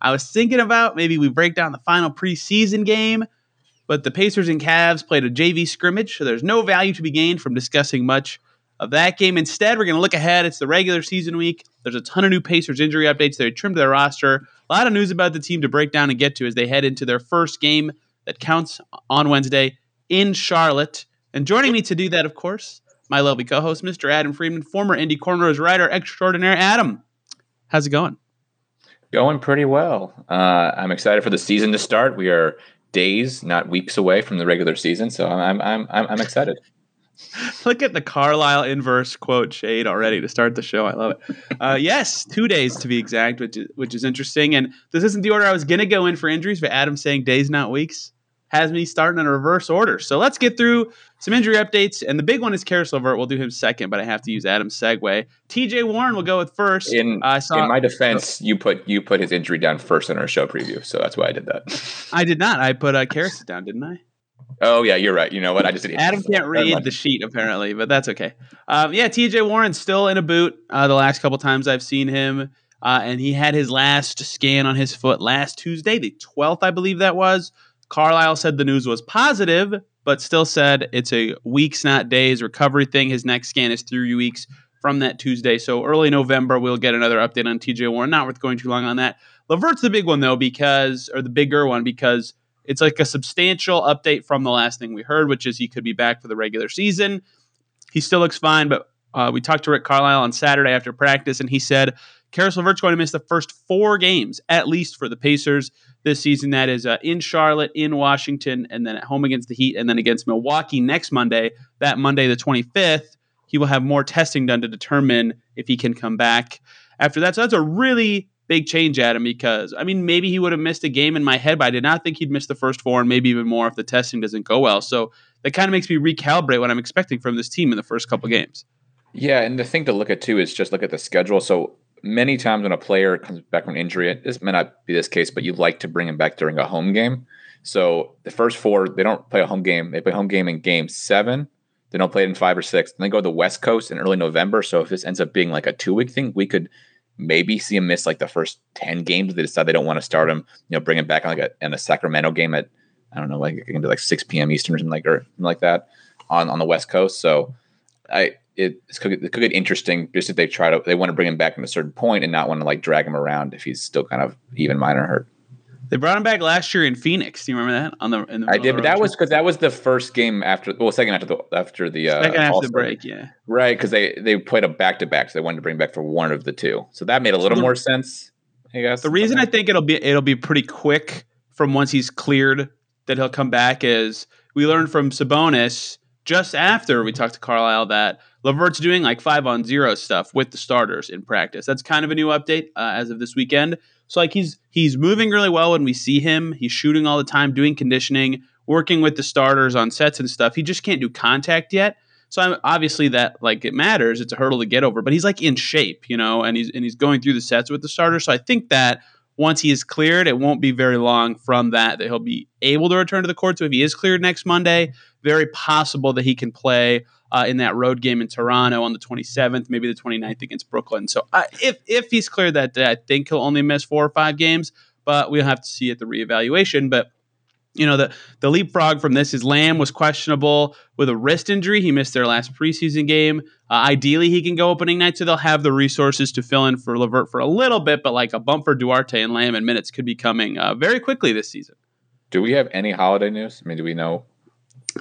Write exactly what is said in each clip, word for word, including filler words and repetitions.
I was thinking about maybe we break down the final preseason game, but the Pacers and Cavs played a J V scrimmage, so there's no value to be gained from discussing much of that game. Instead, we're going to look ahead. It's the regular season week. There's a ton of new Pacers injury updates. They trimmed their roster. A lot of news about the team to break down and get to as they head into their first game that counts on Wednesday in Charlotte. And joining me to do that, of course, my lovely co-host, Mister Adam Friedman, former Indy Cornrows writer extraordinaire. Adam, how's it going? Going pretty well. Uh, I'm excited for the season to start. We are days, not weeks away from the regular season, so I'm I'm I'm, I'm excited. Look at the Carlisle inverse quote shade already to start the show. I love it. Uh, yes, two days to be exact, which is, which is interesting. And this isn't the order I was going to go in for injuries, but Adam saying days, not weeks, has me starting in a reverse order. So let's get through some injury updates. And the big one is Caris LeVert. We'll do him second, but I have to use Adam's segue. T J Warren will go with first. In, uh, saw, in my defense, you put you put his injury down first in our show preview, so that's why I did that. I did not. I put uh, Caris down, didn't I? Oh, yeah, you're right. You know what? I just didn't. Adam can't read the sheet, apparently, but that's okay. Um, yeah, T J Warren's still in a boot uh, the last couple times I've seen him, uh, and he had his last scan on his foot last Tuesday, the twelfth, I believe that was. Carlisle said the news was positive, but still said it's a weeks, not days recovery thing. His next scan is three weeks from that Tuesday. So early November, we'll get another update on T J Warren. Not worth going too long on that. LeVert's the big one, though, because, or the bigger one, because it's like a substantial update from the last thing we heard, which is he could be back for the regular season. He still looks fine, but uh, we talked to Rick Carlisle on Saturday after practice, and he said Caris LeVert's going to miss the first four games, at least for the Pacers this season. That is uh, in Charlotte, in Washington, and then at home against the Heat, and then against Milwaukee next Monday. That Monday, the twenty-fifth, he will have more testing done to determine if he can come back after that. So that's a really big change, Adam, because, I mean, maybe he would have missed a game in my head, but I did not think he'd miss the first four, and maybe even more if the testing doesn't go well. So that kind of makes me recalibrate what I'm expecting from this team in the first couple games. Yeah, and the thing to look at, too, is just look at the schedule. So many times when a player comes back from injury, this may not be this case, but you'd like to bring him back during a home game. So the first four, they don't play a home game. They play home game in game seven. They don't play it in five or six. Then they go to the West Coast in early November. So if this ends up being like a two-week thing, we could maybe see him miss like the first ten games. They decide they don't want to start him, you know, bring him back on like a, in a Sacramento game at, I don't know, like it can be like six p.m. Eastern or something like, or something like that on, on the West Coast. So I... It, it could get interesting just if they try to, they want to bring him back at a certain point and not want to like drag him around if he's still kind of even minor hurt. They brought him back last year in Phoenix. Do you remember that? On the, in the I did, but that was because that was the first game after, well, second after the after the uh, second after the break, yeah, right? Because they they played a back to back, so they wanted to bring back for one of the two. So that made a little more sense, I guess. The reason I think it'll be it'll be pretty quick from once he's cleared that he'll come back is we learned from Sabonis just after we talked to Carlisle that LeVert's doing like five-on-zero stuff with the starters in practice. That's kind of a new update uh, as of this weekend. So like he's he's moving really well when we see him. He's shooting all the time, doing conditioning, working with the starters on sets and stuff. He just can't do contact yet. So I'm, obviously that like it matters. It's a hurdle to get over. But he's like in shape, you know, and he's and he's going through the sets with the starters. So I think that once he is cleared, it won't be very long from that that he'll be able to return to the court. So if he is cleared next Monday, very possible that he can play Uh, in that road game in Toronto on the twenty-seventh, maybe the twenty-ninth against Brooklyn. So I, if if he's cleared that day, I think he'll only miss four or five games, but we'll have to see at the reevaluation. But, you know, the, the leapfrog from this is Lamb was questionable with a wrist injury. He missed their last preseason game. Uh, ideally, he can go opening night, so they'll have the resources to fill in for LeVert for a little bit, but like a bump for Duarte and Lamb in minutes could be coming uh, very quickly this season. Do we have any Holiday news? I mean, do we know?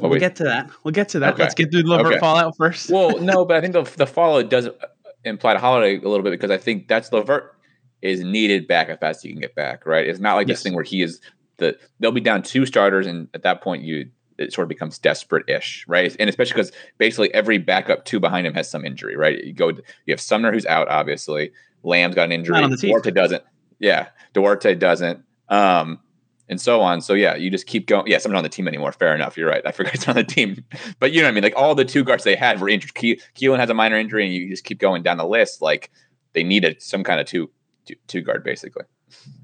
We'll, we'll get to that. We'll get to that. Okay. Let's get through the LeVert okay. fallout first. Well, no, but I think the, the fallout does imply to Holiday a little bit because I think that's LeVert is needed back as fast as you can get back, right? It's not like yes. this thing where he is the they'll be down two starters, and at that point you it sort of becomes desperate-ish, right? And especially because basically every backup two behind him has some injury, right? You go, you have Sumner who's out, obviously. Lamb's got an injury. Duarte doesn't. Yeah, Duarte doesn't. Um, and so on. So yeah, you just keep going. Yes, I'm not on the team anymore. Fair enough. You're right. I forgot it's on the team, but you know what I mean? Like all the two guards they had were injured. Ke- Kelan has a minor injury, and you just keep going down the list. Like they needed some kind of two, two, two guard basically.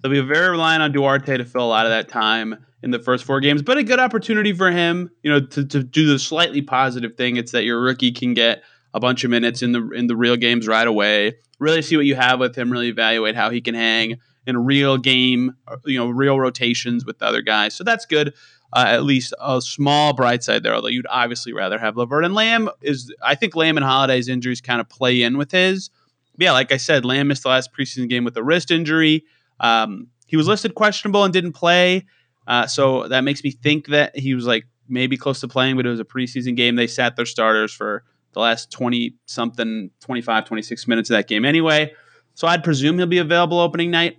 They'll be very reliant on Duarte to fill a lot of that time in the first four games, but a good opportunity for him, you know, to, to do the slightly positive thing. It's that your rookie can get a bunch of minutes in the, in the real games right away, really see what you have with him, really evaluate how he can hang in a real game, you know, real rotations with the other guys. So that's good. Uh, at least a small bright side there, although you'd obviously rather have LeVert. And Lamb is, I think Lamb and Holiday's injuries kind of play in with his. But yeah, like I said, Lamb missed the last preseason game with a wrist injury. Um, he was listed questionable and didn't play. Uh, so that makes me think that he was like maybe close to playing, but it was a preseason game. They sat their starters for the last twenty something, twenty-five, twenty-six minutes of that game anyway. So I'd presume he'll be available opening night.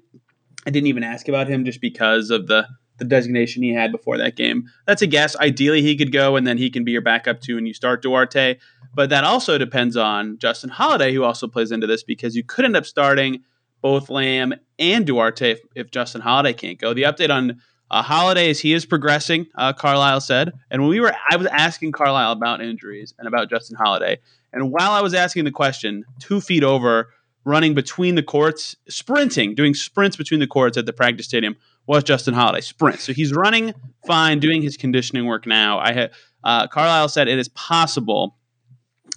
I didn't even ask about him just because of the, the designation he had before that game. That's a guess. Ideally, he could go, and then he can be your backup too, and you start Duarte. But that also depends on Justin Holiday, who also plays into this, because you could end up starting both Lamb and Duarte if, if Justin Holiday can't go. The update on uh, Holiday is he is progressing, uh, Carlisle said. And when we were, I was asking Carlisle about injuries and about Justin Holiday. And while I was asking the question, two feet over, running between the courts, sprinting, doing sprints between the courts at the practice stadium was Justin Holiday. Sprint. So he's running fine, doing his conditioning work now. I had uh, Carlisle said it is possible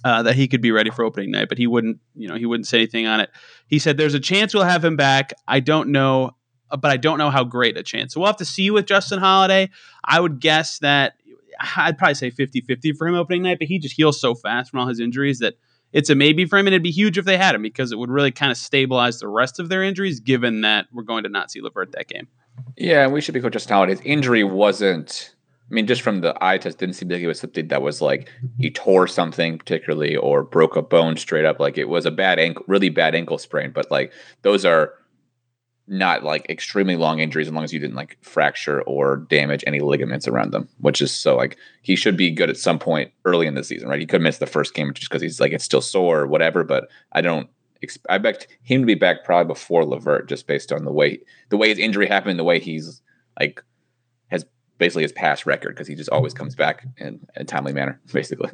uh, that he could be ready for opening night, but he wouldn't, you know, he wouldn't say anything on it. He said there's a chance we'll have him back. I don't know, but I don't know how great a chance. So we'll have to see with Justin Holiday. I would guess that I'd probably say fifty-fifty for him opening night, but he just heals so fast from all his injuries that it's a maybe for him, and it'd be huge if they had him because it would really kind of stabilize the rest of their injuries, given that we're going to not see LeVert that game. Yeah, and we should be cool. Justin Holiday's injury wasn't, I mean, just from the eye test, didn't seem like it was something that was like he tore something particularly or broke a bone straight up. Like it was a bad ankle, really bad ankle sprain, but like those are not like extremely long injuries as long as you didn't like fracture or damage any ligaments around them, which is so like he should be good at some point early in the season, right? He could miss the first game just because he's like it's still sore or whatever, but I don't exp- I expect him to be back probably before LeVert just based on the way the way his injury happened, the way he's like has basically his past record because he just always comes back in a timely manner, basically.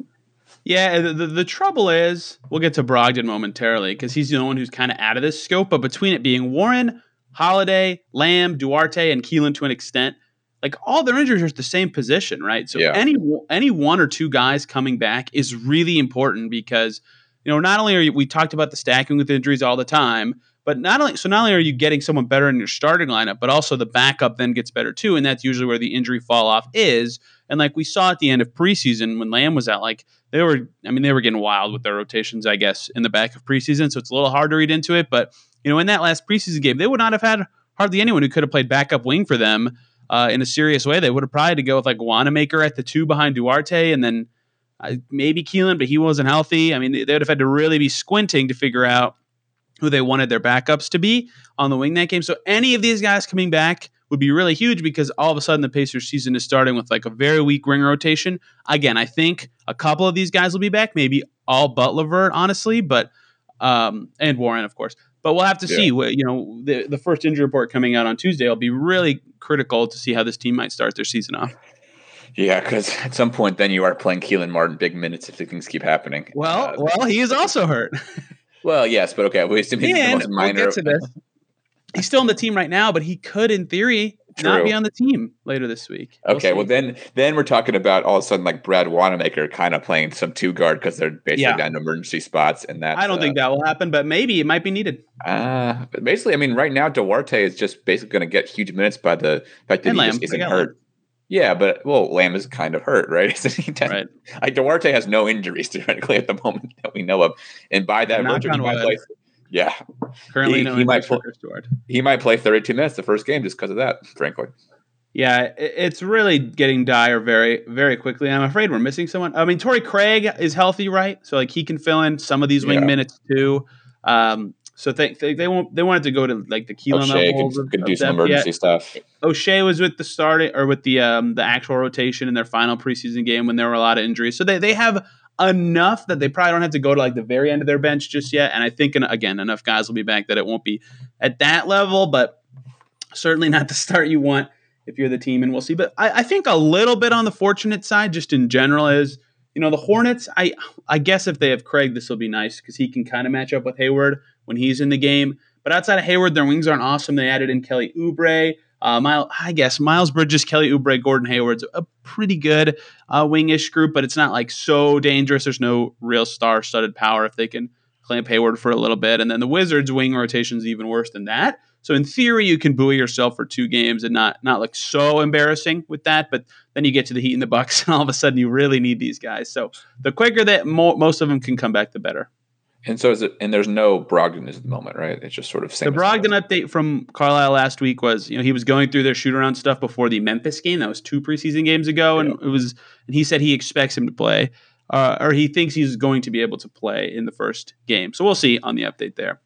Yeah, the, the, the trouble is we'll get to Brogdon momentarily because he's the only one who's kind of out of this scope, but between it being Warren, Holiday, Lamb, Duarte, and Kelan to an extent, like all their injuries are at the same position, right? So yeah. any any one or two guys coming back is really important because, you know, not only are you, we talked about the stacking with injuries all the time, but not only so not only are you getting someone better in your starting lineup, but also the backup then gets better too, and that's usually where the injury fall off is. And like we saw at the end of preseason when Lamb was out, like they were, I mean, they were getting wild with their rotations, I guess, in the back of preseason. So it's a little hard to read into it, but. You know, in that last preseason game, they would not have had hardly anyone who could have played backup wing for them uh, in a serious way. They would have probably had to go with like Wanamaker at the two behind Duarte and then uh, maybe Kelan, but he wasn't healthy. I mean, they would have had to really be squinting to figure out who they wanted their backups to be on the wing that game. So any of these guys coming back would be really huge because all of a sudden the Pacers season is starting with like a very weak wing rotation. Again, I think a couple of these guys will be back, maybe all but LeVert, honestly, but um, and Warren, of course. But we'll have to yeah. see. You know, the, the first injury report coming out on Tuesday will be really critical to see how this team might start their season off. Yeah, because at some point then you are playing Kelan Martin big minutes if things keep happening. Well, uh, well, he is also hurt. Well, yes, but okay. We assume he's and the most minor. We'll get to this. He's still on the team right now, but he could, in theory, True. not be on the team later this week. We'll okay, see. well then then we're talking about all of a sudden like Brad Wanamaker kind of playing some two guard because they're basically yeah. down to emergency spots, and that I don't uh, think that will happen, but maybe it might be needed. Uh but basically, I mean, right now Duarte is just basically going to get huge minutes by the fact that and he Lamb. just isn't hurt. Lamb. Yeah, but well, Lamb is kind of hurt, right? right. Like Duarte has no injuries theoretically at the moment that we know of, and by that virtue, Yeah, currently he, no he might play. He might play thirty-two minutes the first game just because of that, frankly. Yeah, it's really getting dire very, very quickly. I'm afraid we're missing someone. I mean, Torrey Craig is healthy, right? So like he can fill in some of these wing yeah. minutes too. Um, so they they, they won't they wanted to go to like the Kelan level. Oshae can do some emergency yet. stuff. Oshae was with the starting or with the um, the actual rotation in their final preseason game when there were a lot of injuries. So they they have. Enough that they probably don't have to go to like the very end of their bench just yet. And I think, again, enough guys will be back that it won't be at that level, but certainly not the start you want if you're the team, and we'll see. But I, I think a little bit on the fortunate side, just in general, is, you know, the Hornets, I I guess if they have Craig, this will be nice because he can kind of match up with Hayward when he's in the game. But outside of Hayward, their wings aren't awesome. They added in Kelly Oubre. Uh, Miles, I guess Miles Bridges, Kelly Oubre, Gordon Hayward's a pretty good uh, wing-ish group, but it's not like so dangerous. There's no real star-studded power if they can clamp Hayward for a little bit. And then the Wizards' wing rotation is even worse than that. So in theory, you can buoy yourself for two games and not not look so embarrassing with that. But then you get to the Heat and the Bucks, and all of a sudden you really need these guys. So the quicker that mo- most of them can come back, the better. And so is it, and there's no Brogdon at the moment, right? It's just sort of same. The Brogdon update from Carlisle last week was, you know, he was going through their shoot around stuff before the Memphis game. That was two preseason games ago, and yeah. it was. And he said he expects him to play, uh, or he thinks he's going to be able to play in the first game. So we'll see on the update there.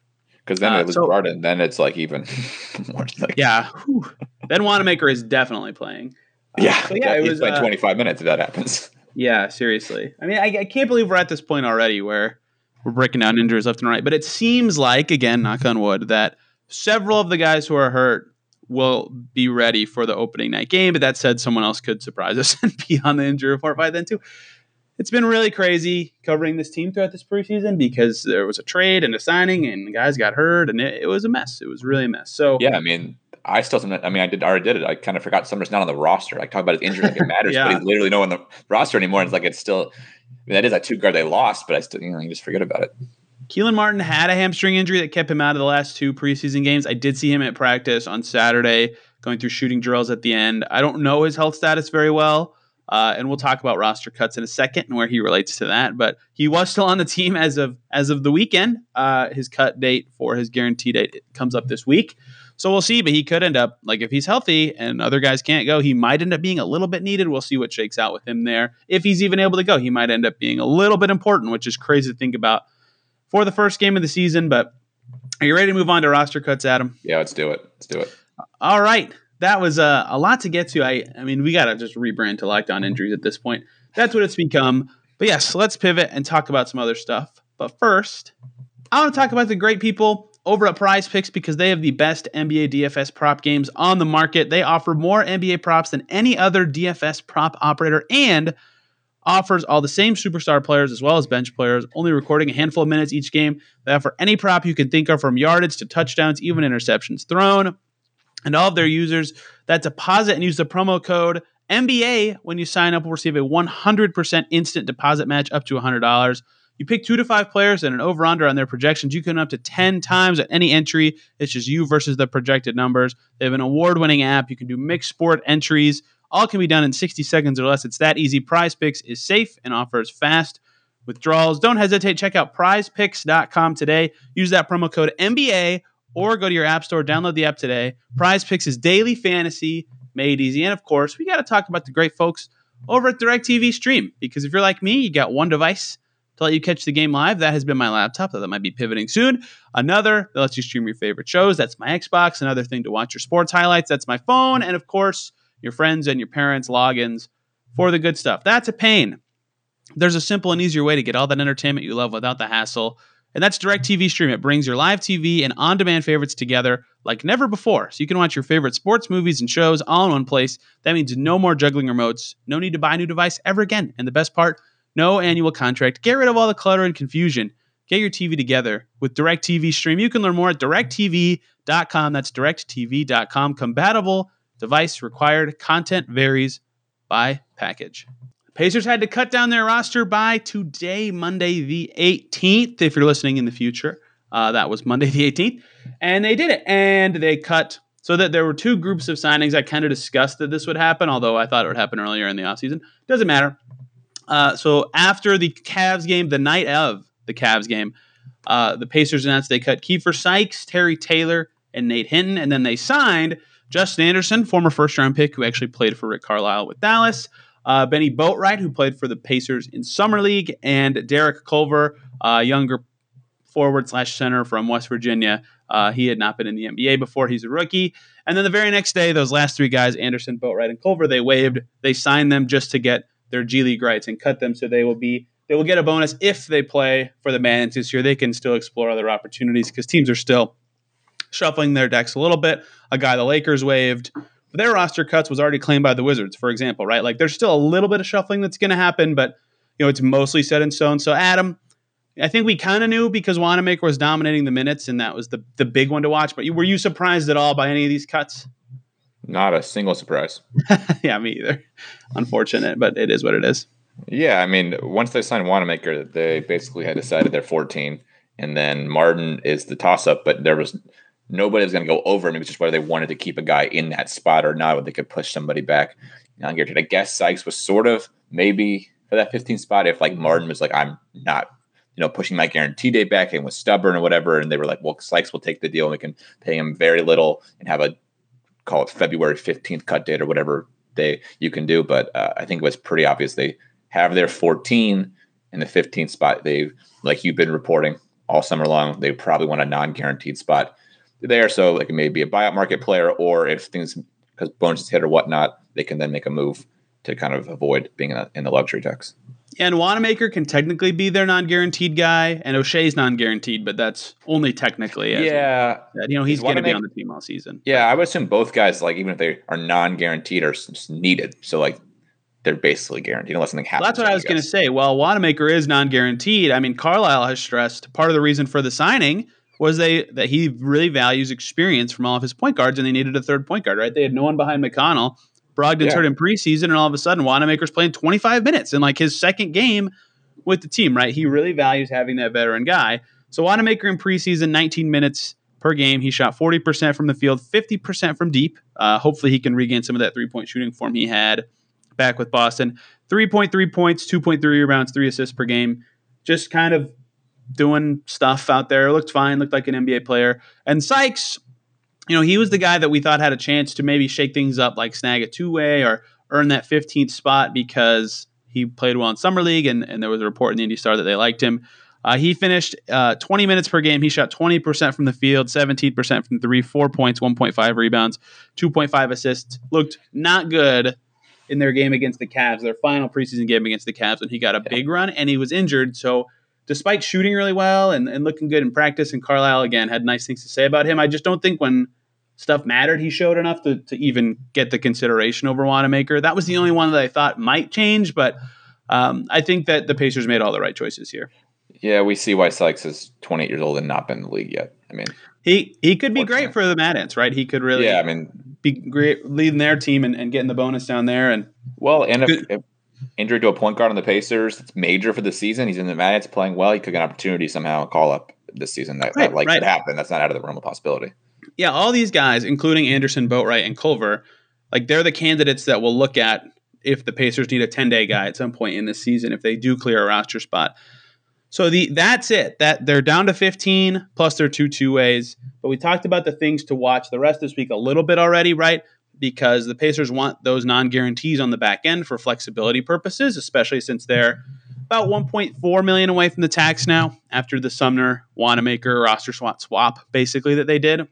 Because then uh, it was so, Brogdon, then it's like even more. Like, yeah, Ben Wanamaker is definitely playing. Uh, yeah, so yeah, yeah, it he's was playing uh, twenty-five minutes if that happens. Yeah, seriously. I mean, I, I can't believe we're at this point already where we're breaking down injuries left and right. But it seems like, again, knock on wood, that several of the guys who are hurt will be ready for the opening night game. But that said, someone else could surprise us and be on the injury report by then, too. It's been really crazy covering this team throughout this preseason because there was a trade and a signing and the guys got hurt and it, it was a mess. It was really a mess. So yeah, I mean, I still – I mean, I did already did it. I kind of forgot Sumner's not on the roster. I talk about his injury like it matters, yeah. but he's literally not on the roster anymore. And it's like it's still – I mean, that is a two-guard they lost, but I still, you know, you just forget about it. Kelan Martin had a hamstring injury that kept him out of the last two preseason games. I did see him at practice on Saturday going through shooting drills at the end. I don't know his health status very well, uh, and we'll talk about roster cuts in a second and where he relates to that. But he was still on the team as of as of the weekend. Uh, his cut date for his guarantee date comes up this week. So we'll see, but he could end up, like if he's healthy and other guys can't go, he might end up being a little bit needed. We'll see what shakes out with him there. If he's even able to go, he might end up being a little bit important, which is crazy to think about for the first game of the season. But are you ready to move on to roster cuts, Adam? Yeah, let's do it. Let's do it. All right. That was uh, a lot to get to. I, I mean, we got to just rebrand to Locked On Injuries at this point. That's what it's become. But yes, let's pivot and talk about some other stuff. But first, I want to talk about the great people over at Prize Picks because they have the best N B A D F S prop games on the market. They offer more N B A props than any other D F S prop operator and offers all the same superstar players as well as bench players, only recording a handful of minutes each game. They offer any prop you can think of from yardage to touchdowns, even interceptions thrown. And all of their users that deposit and use the promo code N B A when you sign up will receive a one hundred percent instant deposit match up to one hundred dollars. You pick two to five players and an over-under on their projections. You can up to ten times at any entry. It's just you versus the projected numbers. They have an award-winning app. You can do mixed sport entries. All can be done in sixty seconds or less. It's that easy. Prize Picks is safe and offers fast withdrawals. Don't hesitate. Check out prize picks dot com today. Use that promo code N B A or go to your app store. Download the app today. Prize Picks is daily fantasy made easy. And, of course, we got to talk about the great folks over at DirecTV Stream because if you're like me, you got one device to let you catch the game live. That has been my laptop, though that might be pivoting soon. Another that lets you stream your favorite shows. That's my Xbox. Another thing to watch your sports highlights. That's my phone. And, of course, your friends and your parents' logins for the good stuff. That's a pain. There's a simple and easier way to get all that entertainment you love without the hassle, and that's DirecTV Stream. It brings your live T V and on-demand favorites together like never before, so you can watch your favorite sports, movies, and shows all in one place. That means no more juggling remotes, no need to buy a new device ever again. And the best part, no annual contract. Get rid of all the clutter and confusion. Get your T V together with DirecTV Stream. You can learn more at direct t v dot com. That's direct t v dot com. Compatible device required. Content varies by package. Pacers had to cut down their roster by today, Monday the eighteenth. If you're listening in the future, uh, that was Monday the eighteenth. And they did it. And they cut so that there were two groups of signings. I kind of discussed that this would happen, although I thought it would happen earlier in the offseason. Doesn't matter. Uh, so after the Cavs game, the night of the Cavs game, uh, the Pacers announced they cut Kiefer Sykes, Terry Taylor, and Nate Hinton. And then they signed Justin Anderson, former first-round pick who actually played for Rick Carlisle with Dallas, uh, Bennie Boatwright, who played for the Pacers in Summer League, and Derek Culver, uh, younger forward slash center from West Virginia. Uh, he had not been in the N B A before. He's a rookie. And then the very next day, those last three guys, Anderson, Boatwright, and Culver, they waived. They signed them just to get their G League rights and cut them so they will be they will get a bonus if they play for the Mavs this year. They can still explore other opportunities because teams are still shuffling their decks a little bit. A guy the Lakers waived, their roster cuts was already claimed by the Wizards, for example, right? Like, there's still a little bit of shuffling that's going to happen, but, you know, it's mostly set in stone. So, Adam, I think we kind of knew because Wanamaker was dominating the minutes, and that was the the big one to watch. But you, were you surprised at all by any of these cuts? Not a single surprise. Yeah, me either. Unfortunate, but it is what it is. Yeah, I mean, once they signed Wanamaker, they basically had decided their fourteen, and then Martin is the toss-up, but there was nobody was going to go over him. It was just whether they wanted to keep a guy in that spot or not, whether they could push somebody back. I guess Sykes was sort of maybe for that fifteen spot if, like, Martin was like, I'm not, you know, pushing my guarantee date back and was stubborn or whatever, and they were like, well, Sykes will take the deal and we can pay him very little and have a, call it February fifteenth cut date or whatever day you can do. But uh, I think it was pretty obvious they have their fourteen in the fifteenth spot. They, like you've been reporting all summer long, they probably want a non-guaranteed spot there. So like it may be a buyout market player, or if things, because bonuses hit or whatnot, they can then make a move to kind of avoid being in the, in the luxury tax. And Wanamaker can technically be their non-guaranteed guy, and Oshae's non-guaranteed, but that's only technically. As yeah, a, you know, he's going to be on the team all season. Yeah, I would assume both guys, like, even if they are non-guaranteed, are needed. So like they're basically guaranteed unless something happens. Well, that's what I was going to say. While Wanamaker is non-guaranteed, I mean, Carlisle has stressed part of the reason for the signing was they that he really values experience from all of his point guards, and they needed a third point guard. Right? They had no one behind McConnell. Brogdon's yeah. hurt in preseason, and all of a sudden Wanamaker's playing twenty-five minutes in like his second game with the team, right? He really values having that veteran guy. So Wanamaker in preseason, nineteen minutes per game. He shot forty percent from the field, fifty percent from deep. Uh, hopefully he can regain some of that three-point shooting form he had back with Boston. three point three points, two point three rebounds, three assists per game. Just kind of doing stuff out there. Looked fine, looked like an N B A player. And Sykes, you know, he was the guy that we thought had a chance to maybe shake things up, like snag a two-way or earn that fifteenth spot because he played well in Summer League, and, and there was a report in the Indy Star that they liked him. Uh, he finished uh, twenty minutes per game. He shot twenty percent from the field, seventeen percent from three, four points, one point five rebounds, two point five assists. Looked not good in their game against the Cavs, their final preseason game against the Cavs, when he got a big run, and he was injured. So despite shooting really well and, and looking good in practice, and Carlisle, again, had nice things to say about him, I just don't think when stuff mattered, he showed enough to, to even get the consideration over Wanamaker. That was the only one that I thought might change, but um, I think that the Pacers made all the right choices here. Yeah, we see why Sykes is twenty-eight years old and not been in the league yet. I mean, he he could be great for the Mad-Ants, right? He could really, yeah, I mean, be great leading their team and, and getting the bonus down there. And well, and if, if injury to a point guard on the Pacers, it's major for the season. He's in the Mad-Ants playing well. He could get an opportunity somehow and call up this season. That, right, that like right. could happen. That's not out of the realm of possibility. Yeah, all these guys, including Anderson, Boatwright, and Culver, like they're the candidates that we'll look at if the Pacers need a ten-day guy at some point in this season if they do clear a roster spot. So the that's it. That they're down to fifteen plus their two two-ways. But we talked about the things to watch the rest of this week a little bit already, right? Because the Pacers want those non-guarantees on the back end for flexibility purposes, especially since they're about one point four million dollars away from the tax now after the Sumner, Wanamaker, roster swap swap basically that they did.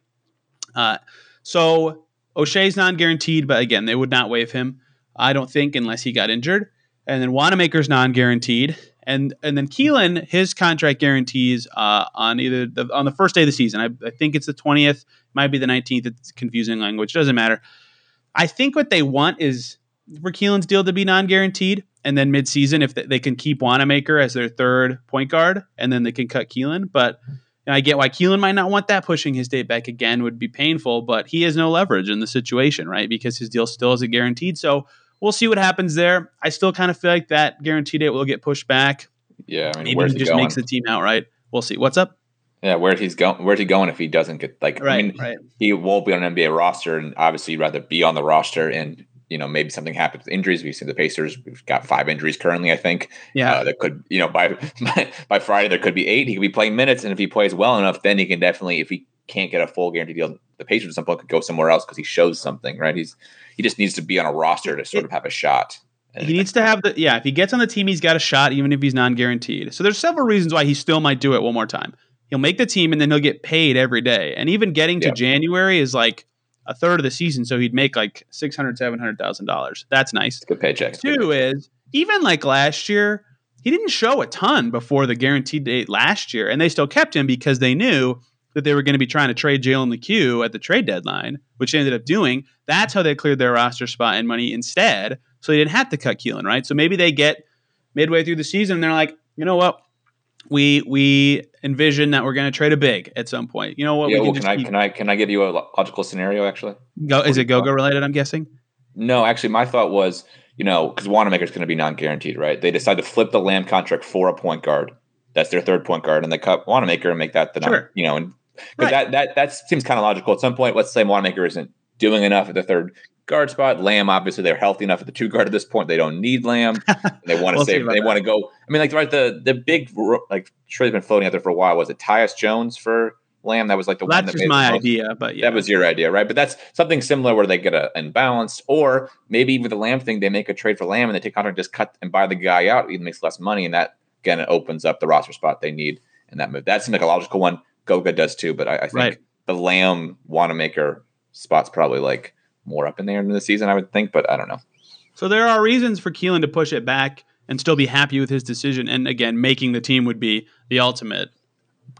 Uh, so Oshae's non-guaranteed, but again, they would not waive him, I don't think, unless he got injured. And then Wanamaker's non-guaranteed, and and then Kelan, his contract guarantees uh, on either the, on the first day of the season. I, I think it's the twentieth, might be the nineteenth. It's confusing language, doesn't matter. I think what they want is for Keelan's deal to be non-guaranteed, and then mid-season, if they can keep Wanamaker as their third point guard, and then they can cut Kelan, but. And I get why Kelan might not want that. Pushing his date back again would be painful, but he has no leverage in the situation, right? Because his deal still isn't guaranteed. So we'll see what happens there. I still kind of feel like that guarantee date will get pushed back. Yeah, I mean, maybe he just going? makes the team outright. We'll see. What's up? Yeah, where he's going? Where's he going if he doesn't get like? Right, I mean, right. He won't be on an N B A roster, and obviously, you'd rather be on the roster. And you know, maybe something happens with injuries. We've seen the Pacers. We've got five injuries currently, I think. Yeah. Uh, that could, you know, by, by by Friday, there could be eight. He could be playing minutes. And if he plays well enough, then he can definitely, if he can't get a full guarantee deal, the Pacers at some point could go somewhere else because he shows something, right? He's He just needs to be on a roster to sort of have a shot. He needs to have the, yeah, if he gets on the team, he's got a shot, even if he's non-guaranteed. So there's several reasons why he still might do it one more time. He'll make the team and then he'll get paid every day. And even getting to yeah. January is like a third of the season, so he'd make like six hundred thousand dollars, seven hundred thousand dollars. That's nice. It's a good paycheck. Two is, even like last year, he didn't show a ton before the guaranteed date last year, and they still kept him because they knew that they were going to be trying to trade Jalen McHugh at the trade deadline, which they ended up doing. That's how they cleared their roster spot and money instead. So they didn't have to cut Kelan, right? So maybe they get midway through the season and they're like, you know what? We we envision that we're going to trade a big at some point. You know what? Yeah, we can well, just can, keep... I, can I can I give you a logical scenario, actually? Go, is it Gogo related, I'm guessing? No, actually, my thought was, you know, because Wanamaker's going to be non-guaranteed, right? They decide to flip the Lamb contract for a point guard. That's their third point guard, and they cut Wanamaker and make that the sure. number, you know, and because right. that that that seems kind of logical. At some point, let's say Wanamaker isn't doing enough at the third guard spot. Lamb, obviously, they're healthy enough at the two guard at this point. They don't need Lamb. They want to we'll save. They want to go. I mean, like right, the the big like trade's been floating out there for a while. Was it Tyus Jones for Lamb? That was like the well, one that's that just made my idea, but yeah. That was your idea, right? But that's something similar where they get a imbalanced, or maybe even the Lamb thing, they make a trade for Lamb and they take contract, just cut and buy the guy out. It makes less money, and that again, it opens up the roster spot they need in that move. That seemed like a logical one. Goga does too, but I, I think right. the Lamb Wanamaker spot's probably like more up in there in the season, I would think, but I don't know. So there are reasons for Kelan to push it back and still be happy with his decision. And again, making the team would be the ultimate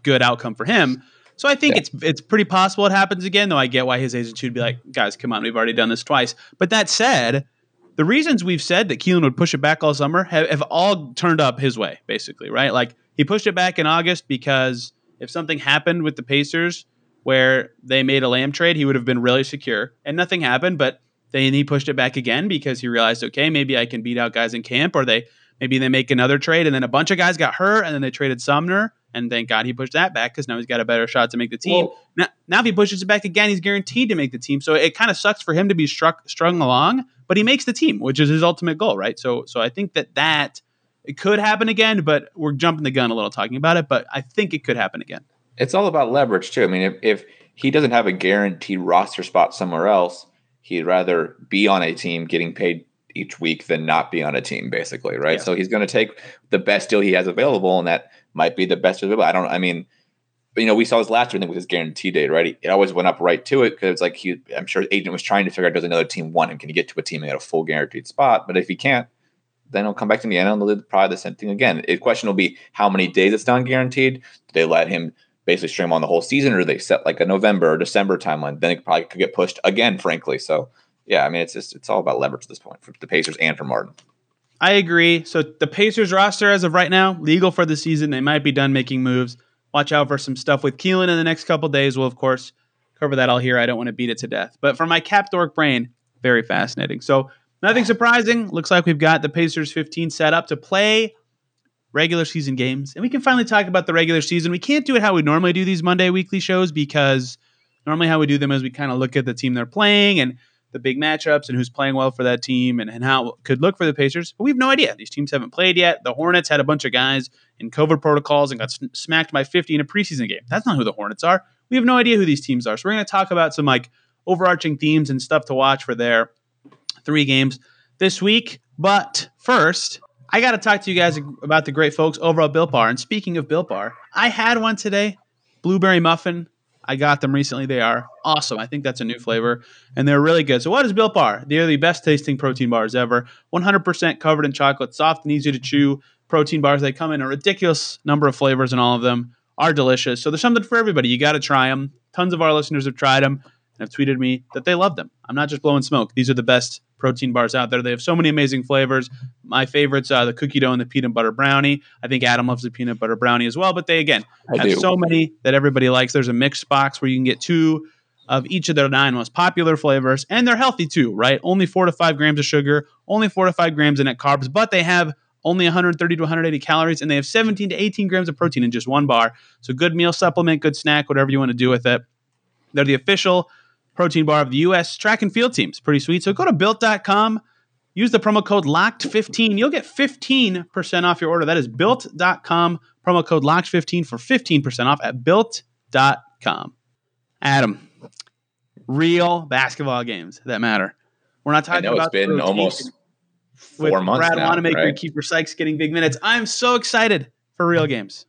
good outcome for him. So I think yeah. it's it's pretty possible it happens again, though I get why his agent should be like, guys, come on, we've already done this twice. But that said, the reasons we've said that Kelan would push it back all summer have, have all turned up his way, basically, right? Like, he pushed it back in August because if something happened with the Pacers where they made a Lamb trade, he would have been really secure. And nothing happened, but then he pushed it back again because he realized, okay, maybe I can beat out guys in camp, or they maybe they make another trade, and then a bunch of guys got hurt, and then they traded Sumner. And thank God he pushed that back because now he's got a better shot to make the team. Well, now, now if he pushes it back again, he's guaranteed to make the team. So it kind of sucks for him to be struck, strung along, but he makes the team, which is his ultimate goal, right? So so I think that that it could happen again, but we're jumping the gun a little talking about it, but I think it could happen again. It's all about leverage too. I mean, if, if he doesn't have a guaranteed roster spot somewhere else, he'd rather be on a team getting paid each week than not be on a team, basically, right? Yeah. So he's going to take the best deal he has available, and that might be the best available. I don't. I mean, you know, we saw this last year with his guarantee date, right? It always went up right to it because it's like he. I'm sure his agent was trying to figure out, does another team want him? Can he get to a team and get a full guaranteed spot? But if he can't, then he'll come back to Indiana and they'll do probably the same thing again. The question will be how many days it's non-guaranteed. Do they let him basically stream on the whole season, or do they set like a November or December timeline? Then it probably could get pushed again, frankly. So. Yeah, I mean, it's just it's all about leverage at this point for the Pacers and for Martin. I agree. So the Pacers roster as of right now, legal for the season. They might be done making moves. Watch out for some stuff with Kelan in the next couple of days. We'll, of course, cover that all here. I don't want to beat it to death. But for my cap dork brain, very fascinating. So nothing surprising. Looks like we've got the Pacers fifteen set up to play regular season games. And we can finally talk about the regular season. We can't do it how we normally do these Monday weekly shows because normally how we do them is we kind of look at the team they're playing and the big matchups and who's playing well for that team and, and how it could look for the Pacers. But we have no idea. These teams haven't played yet. The Hornets had a bunch of guys in COVID protocols and got sm- smacked by fifty in a preseason game. That's not who the Hornets are. We have no idea who these teams are. So we're going to talk about some like overarching themes and stuff to watch for their three games this week. But first, I got to talk to you guys about the great folks over at Built Bar. And speaking of Built Bar, I had one today, blueberry muffin. I got them recently. They are awesome. I think that's a new flavor, and they're really good. So what is Built Bar? They're the best tasting protein bars ever. one hundred percent covered in chocolate, soft and easy to chew protein bars. They come in a ridiculous number of flavors, and all of them are delicious. So there's something for everybody. You got to try them. Tons of our listeners have tried them and have tweeted me that they love them. I'm not just blowing smoke. These are the best protein bars out there. They have so many amazing flavors. My favorites are the cookie dough and the peanut butter brownie. I think Adam loves the peanut butter brownie as well, but they, again, I have do. so many that everybody likes. There's a mixed box where you can get two of each of their nine most popular flavors, and they're healthy too, right? Only four to five grams of sugar, only four to five grams of net carbs, but they have only one hundred thirty to one hundred eighty calories, and they have seventeen to eighteen grams of protein in just one bar. So good meal supplement, good snack, whatever you want to do with it. They're the official protein bar of the U S track and field teams. Pretty sweet. So go to built dot com, use the promo code locked fifteen. You'll get fifteen percent off your order. That is built dot com, promo code locked fifteen for fifteen percent off at built dot com. Adam, real basketball games that matter. We're not talking I know about it's been almost four with months Brad now, Wanamaker right? and Kiefer Sykes getting big minutes. I'm so excited for real games.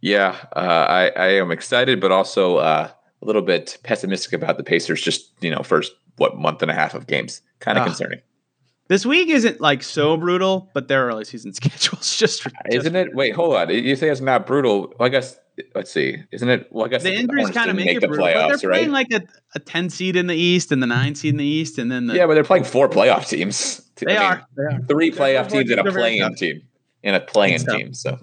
Yeah, uh, I, I am excited, but also uh, a little bit pessimistic about the Pacers. Just, you know, first what month and a half of games, kind of uh, concerning. This week isn't like so brutal, but their early season schedule's just ridiculous. Isn't it? Wait, hold on. You say it's not brutal. Well, I guess let's see. Isn't it? Well, I guess the injuries kind of make, make it the brutal. Playoffs, they're playing right? like a, a ten seed in the East and the nine seed in the East, and then the, yeah, but they're playing four playoff teams. They, I mean, are. they are three playoff teams and a play-in team and a play-in team. So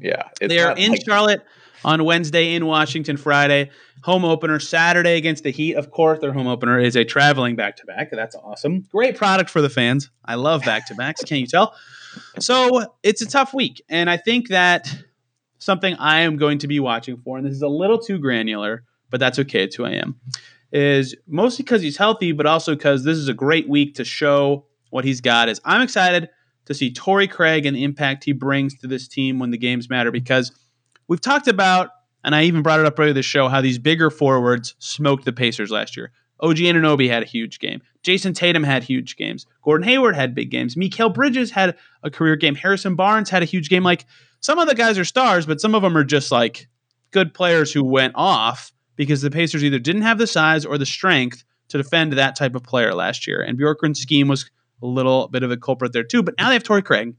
yeah, it's they are in like, Charlotte on Wednesday, in Washington Friday, home opener Saturday against the Heat. Of course, their home opener is a traveling back-to-back. That's awesome. Great product for the fans. I love back-to-backs. Can't you tell? So it's a tough week, and I think that something I am going to be watching for, and this is a little too granular, but that's okay. It's who I am, is mostly because he's healthy, but also because this is a great week to show what he's got. Is I'm excited to see Torrey Craig and the impact he brings to this team when the games matter, because we've talked about, and I even brought it up earlier this show, how these bigger forwards smoked the Pacers last year. O G Anunoby had a huge game. Jason Tatum had huge games. Gordon Hayward had big games. Mikal Bridges had a career game. Harrison Barnes had a huge game. Like, some of the guys are stars, but some of them are just like good players who went off because the Pacers either didn't have the size or the strength to defend that type of player last year. And Bjorklund's scheme was a little bit of a culprit there too. But now they have Torrey Craig,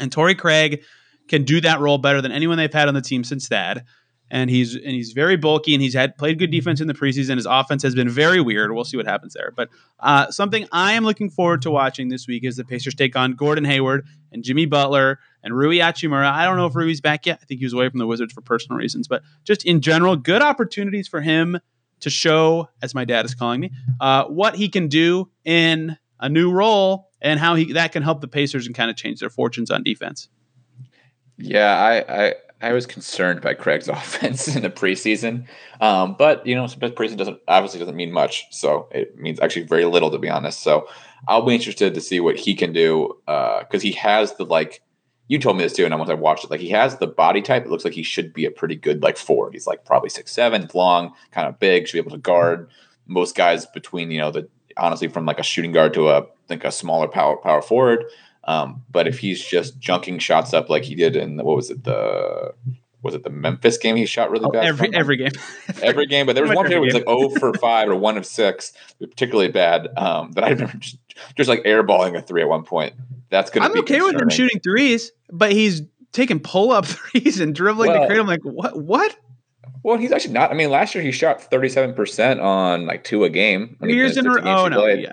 and Torrey Craig can do that role better than anyone they've had on the team since Thad. And he's and he's very bulky, and he's had played good defense in the preseason. His offense has been very weird. We'll see what happens there. But uh, something I am looking forward to watching this week is the Pacers take on Gordon Hayward and Jimmy Butler and Rui Hachimura. I don't know if Rui's back yet. I think he was away from the Wizards for personal reasons. But just in general, good opportunities for him to show, as my dad is calling me, uh, what he can do in a new role and how he that can help the Pacers and kind of change their fortunes on defense. Yeah, I, I I was concerned by Craig's offense in the preseason, um, but you know, preseason doesn't obviously doesn't mean much, so it means actually very little, to be honest. So I'll be interested to see what he can do, because uh, he has the, like you told me this too, and once I watched it, like he has the body type. It looks like he should be a pretty good like forward. He's like probably six foot seven, long, kind of big, should be able to guard most guys between, you know, the honestly from like a shooting guard to a like a smaller power power forward. Um, but if he's just junking shots up like he did in the, what was it the was it the Memphis game he shot really oh, bad every from? every game every game but there was one game was like oh for five or one of six, particularly bad, um, that I remember just, just like airballing a three at one point. That's gonna I'm be okay concerning. With him shooting threes, but he's taking pull up threes and dribbling well, the crate. I'm like what what well he's actually not I mean last year he shot thirty-seven percent on like two a game. I mean, years in a row. Oh no, yeah.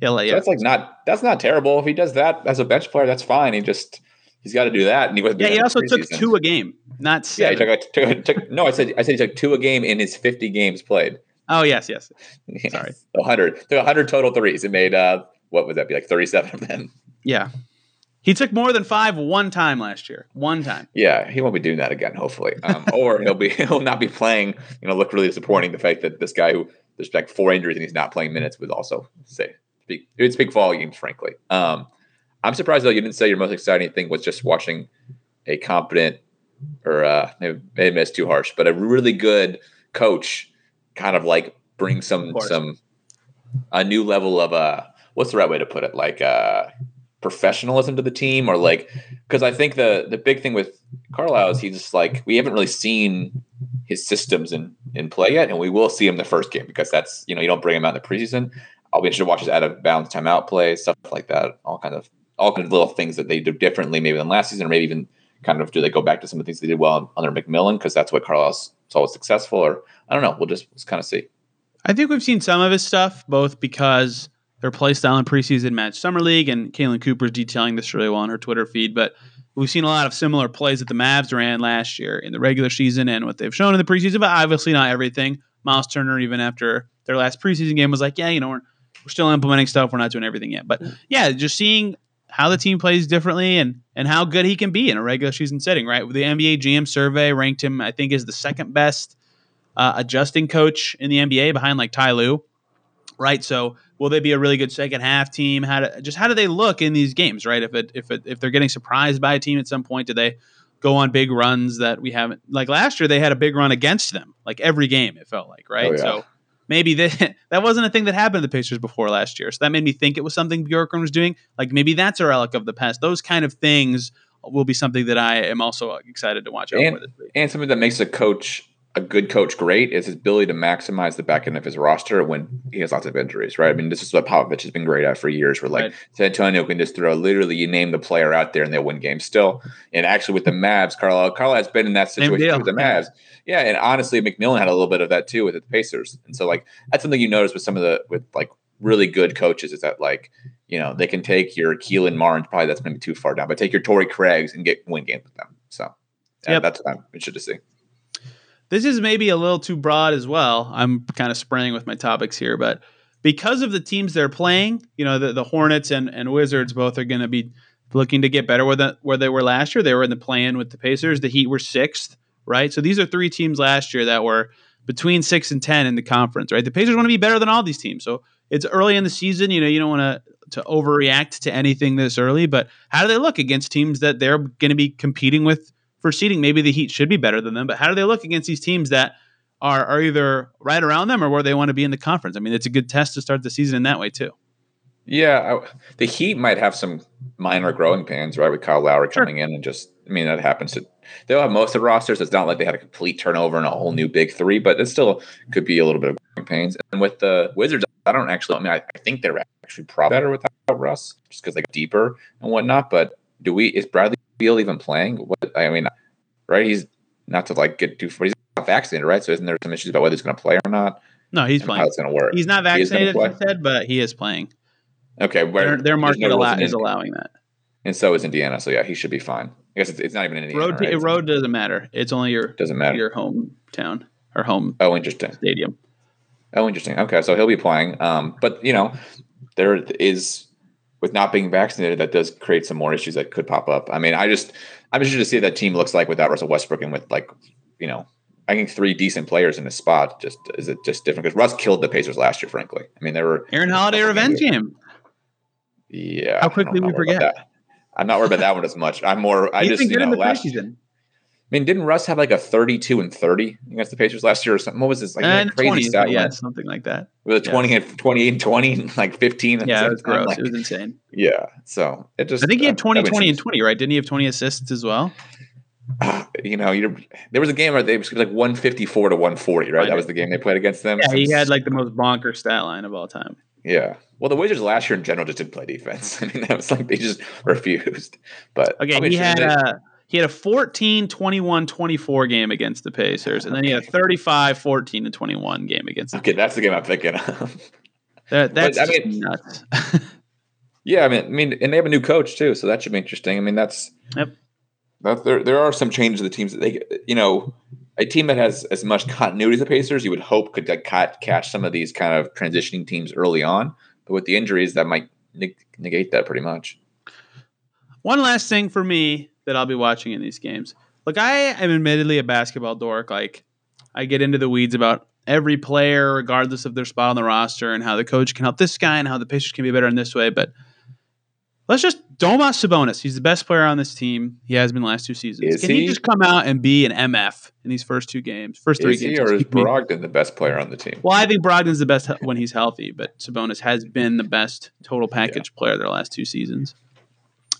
Yeah, like, so that's like not that's not terrible. If he does that as a bench player, that's fine. He just he's got to do that. And he yeah, he also took two a game, not seven. Yeah, he took, took, took no. I said I said he took two a game in his fifty games played. Oh yes, yes. yes. Sorry, a hundred. Took a hundred total threes. It made uh, what would that be like thirty-seven of them? Yeah, he took more than five one time last year. One time. Yeah, he won't be doing that again. Hopefully, um, or he'll be he'll not be playing. You know, look really disappointing. The fact that this guy who there's like four injuries and he's not playing minutes would also say. It would speak volumes, frankly. Um, I'm surprised, though, you didn't say your most exciting thing was just watching a competent or uh, maybe it's too harsh, but a really good coach kind of like bring some some a new level of uh, what's the right way to put it? Like uh, professionalism to the team, or like, because I think the the big thing with Carlisle is he's just like, we haven't really seen his systems in, in play yet, and we will see him the first game because that's, you know, you don't bring him out in the preseason. I'll be interested to watch his out-of-bounds timeout play, stuff like that, all kind of all kind of little things that they do differently maybe than last season, or maybe even kind of do they go back to some of the things they did well under McMillan because that's what Carlisle saw was successful, or I don't know. We'll just let's kind of see. I think we've seen some of his stuff, both because their play style in preseason matched Summer League, and Kaylin Cooper's detailing this really well on her Twitter feed, but we've seen a lot of similar plays that the Mavs ran last year in the regular season and what they've shown in the preseason, but obviously not everything. Miles Turner, even after their last preseason game, was like, yeah, you know, we're We're still implementing stuff. We're not doing everything yet. But yeah, just seeing how the team plays differently and and how good he can be in a regular season setting, right? The N B A G M survey ranked him, I think, as the second best uh, adjusting coach in the N B A behind like Ty Lue, right? So will they be a really good second half team? How to, just how do they look in these games, right? If it, if it, if they're getting surprised by a team at some point, do they go on big runs that we haven't? Like last year, they had a big run against them, like every game it felt like, right? Oh, yeah. So. Maybe that that wasn't a thing that happened to the Pacers before last year. So that made me think it was something Bjorklund was doing. Like maybe that's a relic of the past. Those kind of things will be something that I am also excited to watch out and, for this week. And something that makes a coach a good coach great is his ability to maximize the back end of his roster when he has lots of injuries, right? I mean, this is what Popovich has been great at for years, where like right. San Antonio can just throw literally you name the player out there and they'll win games still. And actually with the Mavs, Carlisle, Carlisle's been in that situation with the Mavs. Yeah. And honestly, McMillan had a little bit of that too with the Pacers. And so like, that's something you notice with some of the, with like really good coaches is that like, you know, they can take your Kelan Martin, probably that's maybe too far down, but take your Torrey Craigs and get win games with them. So yeah, yep. that's what I'm interested to see. This is maybe a little too broad as well. I'm kind of spraying with my topics here, but because of the teams they're playing, you know, the, the Hornets and, and Wizards both are going to be looking to get better where, the, where they were last year. They were in the play-in with the Pacers. The Heat were sixth, right? So these are three teams last year that were between six and ten in the conference, right? The Pacers want to be better than all these teams. So it's early in the season. You know, you don't want to to overreact to anything this early, but how do they look against teams that they're going to be competing with for seeding? Maybe the Heat should be better than them, but how do they look against these teams that are, are either right around them or where they want to be in the conference? I mean, it's a good test to start the season in that way too. Yeah, I, the Heat might have some minor growing pains, right, with Kyle Lowry sure. coming in and just, I mean, that happens to, they'll have most of the rosters. It's not like they had a complete turnover and a whole new big three, but it still could be a little bit of growing pains. And with the Wizards, I don't actually, I mean, I, I think they're actually probably better without Russ just because they got deeper and whatnot, but do we, is Bradley Beal even playing? What I mean, right? He's not to like get too far. He's not vaccinated, right? So isn't there some issues about whether he's going to play or not? No, he's playing. How it's going to work? He's not vaccinated, he said, but he is playing. Okay, where their, their market no is allowing that, and so is Indiana. So yeah, he should be fine. I guess it's, it's not even in Indiana. Road, right? road doesn't matter. It's only your doesn't matter your hometown or home. Oh, interesting. Stadium. Oh, interesting. Okay, so he'll be playing. Um, but you know, there is. With not being vaccinated, that does create some more issues that could pop up. I mean, I just, I'm interested to see what that team looks like without Russell Westbrook and with like, you know, I think three decent players in a spot. Just is it just different because Russ killed the Pacers last year. Frankly, I mean, there were Aaron Holiday revenge game. Yeah, how quickly we forget. I'm not worried about that one as much. I'm more. I just you know last season. I mean, didn't Russ have like a thirty-two and thirty against the Pacers last year or something? What was this? Like and crazy twenty, stat? Yeah, something like that. It was a twenty and twenty-eight and twenty and like fifteen. And yeah, it was gross. Like, it was insane. Yeah. So it just. I think he had twenty, twenty, and twenty, right? Didn't he have twenty assists as well? Uh, you know, you're, there was a game where they was like one fifty-four to one forty, right? That was the game they played against them. Yeah, he had like the most bonkers stat line of all time. Yeah. Well, the Wizards last year in general just didn't play defense. I mean, that was like they just refused. But okay, he had. Uh, He had a fourteen, twenty-one, twenty-four game against the Pacers, and then he had a thirty-five, fourteen, and twenty-one game against the Pacers. Okay, that's the game I'm thinking of. That, that's but, I mean, nuts. yeah, I mean, I mean, and they have a new coach, too, so that should be interesting. I mean, that's yep. – that, there there are some changes to the teams. That they, you know, a team that has as much continuity as the Pacers, you would hope could like, catch some of these kind of transitioning teams early on. But with the injuries, that might negate that pretty much. One last thing for me that I'll be watching in these games. Look, I am admittedly a basketball dork. Like, I get into the weeds about every player, regardless of their spot on the roster, and how the coach can help this guy and how the Pacers can be better in this way. But let's just Domas Sabonis. He's the best player on this team. He has been the last two seasons. Is can he? he just come out and be an M F in these first two games? First three is games. He or is Brogdon the best player on the team? Well, I think Brogdon's the best when he's healthy, but Sabonis has been the best total package yeah. player their last two seasons.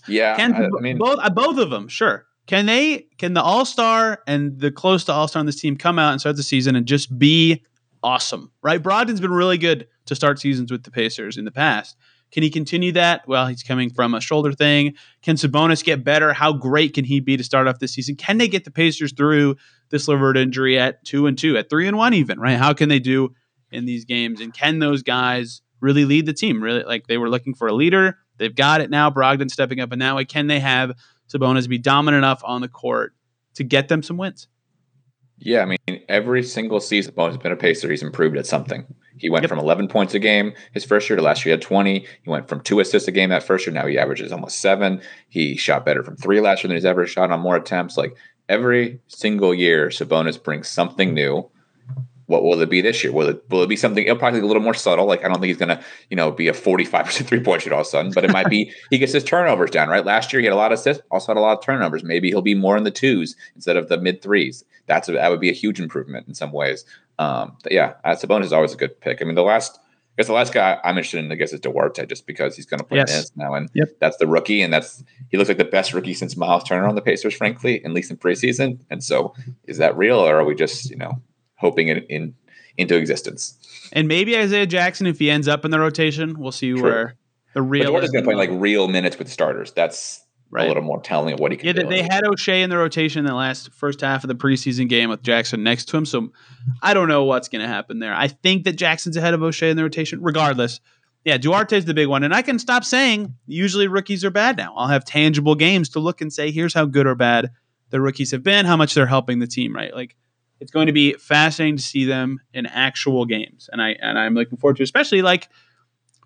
Yeah, can, I, I mean, both both of them, sure. Can they? Can the All Star and the close to All Star on this team come out and start the season and just be awesome? Right, Brogdon's been really good to start seasons with the Pacers in the past. Can he continue that? Well, he's coming from a shoulder thing. Can Sabonis get better? How great can he be to start off this season? Can they get the Pacers through this LeVert injury at two and two, at three and one, even? Right? How can they do in these games? And can those guys really lead the team? Really, like they were looking for a leader. They've got it now. Brogdon stepping up, and now can they have Sabonis be dominant enough on the court to get them some wins? Yeah, I mean, every single season, Sabonis has been a Pacer. He's improved at something. He went yep. from eleven points a game his first year to last year he had twenty. He went from two assists a game that first year. Now he averages almost seven. He shot better from three last year than he's ever shot on more attempts. Like every single year, Sabonis brings something new. What will it be this year? Will it will it be something? It'll probably be a little more subtle. Like I don't think he's gonna, you know, be a forty-five percent three-point shooter all of a sudden, but it might be he gets his turnovers down, right? Last year he had a lot of assists, also had a lot of turnovers. Maybe he'll be more in the twos instead of the mid threes. That's a, that would be a huge improvement in some ways. Um, yeah, Sabonis is always a good pick. I mean, the last, I guess the last guy I'm interested in, I guess, is Duarte, just because he's gonna play minutes now, and yep. that's the rookie, and that's he looks like the best rookie since Miles Turner on the Pacers, frankly, at least in preseason. And so, is that real, or are we just, you know? hoping it in into existence. And maybe Isaiah Jackson, if he ends up in the rotation, we'll see True. where the real. But Duarte's going to play like real minutes with starters. That's right. a little more telling of what he can yeah, do. They had Oshae in the rotation in the last first half of the preseason game with Jackson next to him. So I don't know what's going to happen there. I think that Jackson's ahead of Oshae in the rotation, regardless. Yeah, Duarte's the big one. And I can stop saying usually rookies are bad now. I'll have tangible games to look and say, here's how good or bad the rookies have been, how much they're helping the team, right? Like, it's going to be fascinating to see them in actual games. And, I, and I'm and I looking forward to it, especially like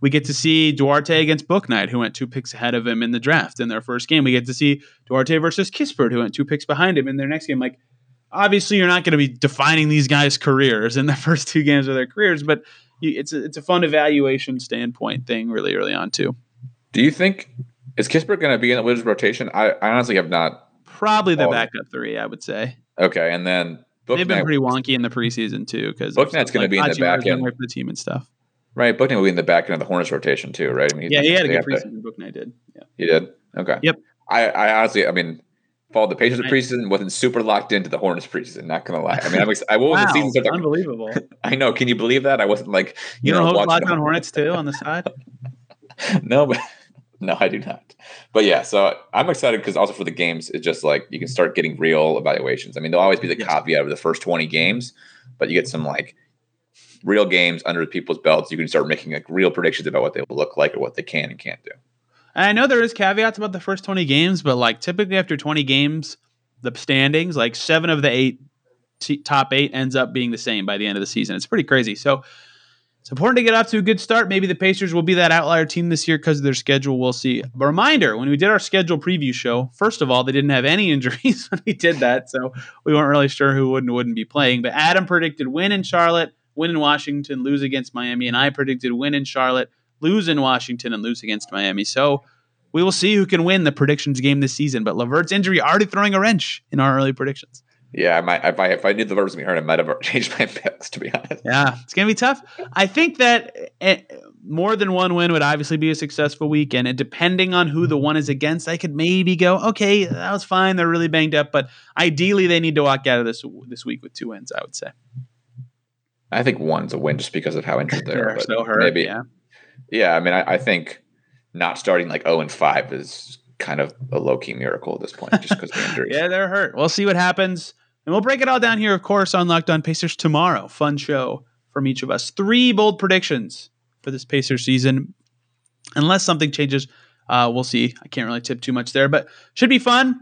we get to see Duarte against Bouknight, who went two picks ahead of him in the draft in their first game. We get to see Duarte versus Kispert, who went two picks behind him in their next game. Like, obviously, you're not going to be defining these guys' careers in the first two games of their careers, but it's a, it's a fun evaluation standpoint thing really early on too. Do you think is Kispert going to be in the Wizards rotation? I, I honestly have not. Probably the backup three, I would say. Okay, and then Bouknight, they've been pretty wonky in the preseason too because Bouknight's going to be in the back end of the team and stuff. Right, Bouknight will be in the back end of the Hornets rotation too, right? I mean, yeah, he had a good preseason. Bouknight did. Yeah, he did. Okay. Yep. I, I honestly, I mean, followed the Pacers preseason, wasn't super locked into the Hornets preseason. Not gonna lie, I mean, I'm ex- I was wow, the season started. Unbelievable. I know. Can you believe that? I wasn't like you, you know, know Locked On Hornets too on the side. no, but no, I do not. But yeah, so I'm excited because also for the games, it's just like you can start getting real evaluations. I mean, there'll always be the yes. copy out of the first twenty games, but you get some like real games under people's belts. You can start making like real predictions about what they will look like or what they can and can't do. I know there is caveats about the first twenty games, but like typically after twenty games, the standings, like seven of the eight t- top eight ends up being the same by the end of the season. It's pretty crazy. So it's important to get off to a good start. Maybe the Pacers will be that outlier team this year because of their schedule. We'll see. But reminder, when we did our schedule preview show, first of all, they didn't have any injuries when we did that. So we weren't really sure who would and wouldn't be playing. But Adam predicted win in Charlotte, win in Washington, lose against Miami. And I predicted win in Charlotte, lose in Washington, and lose against Miami. So we will see who can win the predictions game this season. But LeVert's injury already throwing a wrench in our early predictions. Yeah, I might, if I if I knew LeVert was going to be hurt, I might have changed my picks, to be honest. Yeah, it's going to be tough. I think that it, more than one win would obviously be a successful weekend. And depending on who the one is against, I could maybe go, okay, that was fine. They're really banged up. But ideally, they need to walk out of this this week with two wins, I would say. I think one's a win just because of how injured they are. So hurt, maybe. Yeah. Yeah, I mean, I, I think not starting like oh and five is kind of a low-key miracle at this point just because of injuries. Yeah, they're hurt. We'll see what happens. And we'll break it all down here, of course, on Locked On Pacers tomorrow. Fun show from each of us. Three bold predictions for this Pacers season. Unless something changes, uh, we'll see. I can't really tip too much there, but should be fun.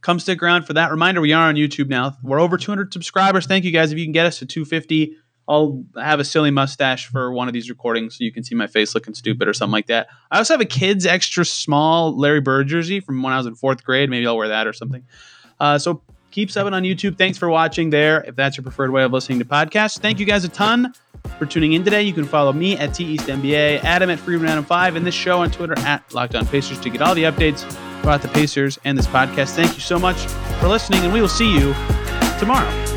Come stick around for that. Reminder, we are on YouTube now. We're over two hundred subscribers. Thank you, guys. If you can get us to two fifty, I'll have a silly mustache for one of these recordings so you can see my face looking stupid or something like that. I also have a kid's extra small Larry Bird jersey from when I was in fourth grade. Maybe I'll wear that or something. Uh, so keep subbing on YouTube. Thanks for watching there. If that's your preferred way of listening to podcasts, thank you guys a ton for tuning in today. You can follow me at T East N B A, Adam at Freeman Adam five, and this show on Twitter at Locked On Pacers to get all the updates about the Pacers and this podcast. Thank you so much for listening, and we will see you tomorrow.